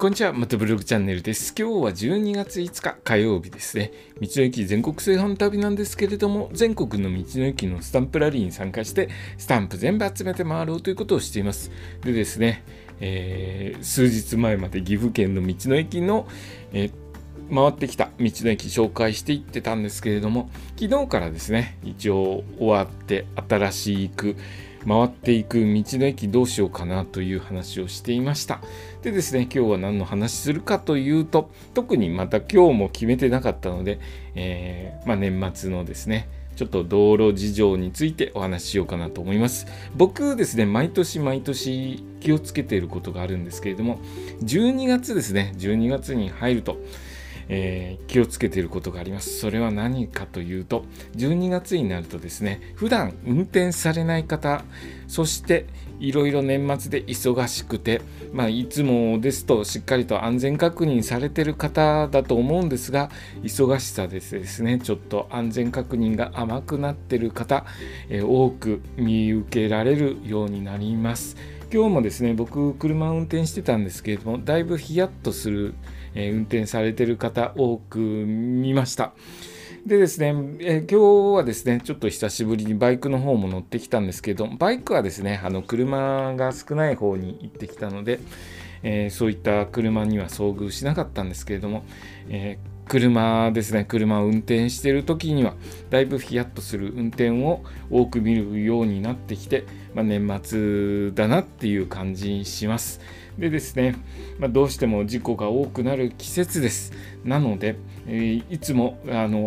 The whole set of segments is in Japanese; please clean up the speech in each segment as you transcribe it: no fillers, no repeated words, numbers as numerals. こんにちは、またブログチャンネルです。今日は12月5日火曜日ですね。道の駅全国炊飯旅なんですけれども、全国の道の駅のスタンプラリーに参加して、スタンプ全部集めて回ろうということをしています。でですね、数日前まで岐阜県の道の駅の、回ってきた道の駅紹介していってたんですけれども、昨日からですね、一応終わって新しく回っていく道の駅どうしようかなという話をしていました。でですね、今日は何の話するかというと、特にまた今日も決めてなかったので、年末のですね、ちょっと道路事情についてお話ししようかなと思います。僕ですね、毎年気をつけていることがあるんですけれども、12月に入ると、気をつけていることがあります。それは何かというと、12月になるとですね、普段運転されない方、そしていろいろ年末で忙しくて、いつもですとしっかりと安全確認されている方だと思うんですが、忙しさでですね、ちょっと安全確認が甘くなっている方、多く見受けられるようになります。今日もですね、僕車を運転してたんですけれども、だいぶヒヤッとする、運転されてる方多く見ました。でですね、今日はですね、ちょっと久しぶりにバイクの方も乗ってきたんですけど、バイクはですね、車が少ない方に行ってきたので、そういった車には遭遇しなかったんですけれども、車を運転している時にはだいぶヒヤッとする運転を多く見るようになってきて、年末だなっていう感じします。でですね、どうしても事故が多くなる季節です。なので、いつも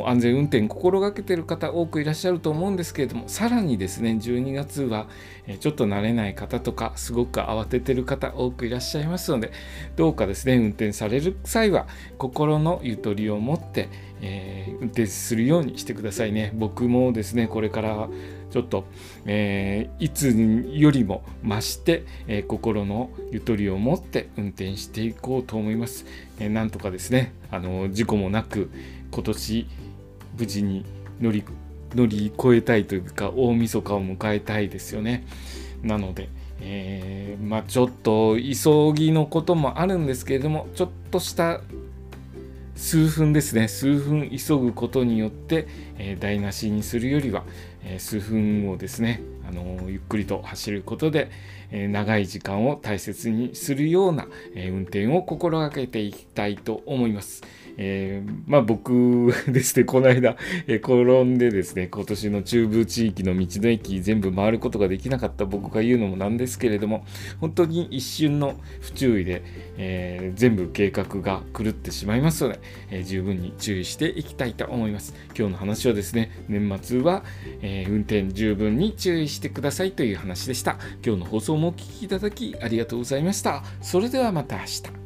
安全運転心がけている方多くいらっしゃると思うんですけれども、さらにですね、12月はちょっと慣れない方とか、すごく慌ててる方多くいらっしゃいますので、どうかですね、運転される際は心のゆとりを持って、運転するようにしてくださいね。僕もですね、これからちょっと、いつよりも増して、心のゆとりを持って運転していこうと思います。なんとかですね、事故もなく今年無事に乗り越えたいというか、大晦日を迎えたいですよね。なので、ちょっと急ぎのこともあるんですけれども、ちょっとした数分急ぐことによって、台無しにするよりは、数分をですね、ゆっくりと走ることで、長い時間を大切にするような、運転を心がけていきたいと思います。僕ですね、この間、転んでですね、今年の中部地域の道の駅全部回ることができなかった僕が言うのもなんですけれども、本当に一瞬の不注意で、全部計画が狂ってしまいますので、十分に注意していきたいと思います。今日の話はですね、年末は、運転十分に注意してくださいという話でした。今日の放送もお聞きいただきありがとうございました。それではまた明日。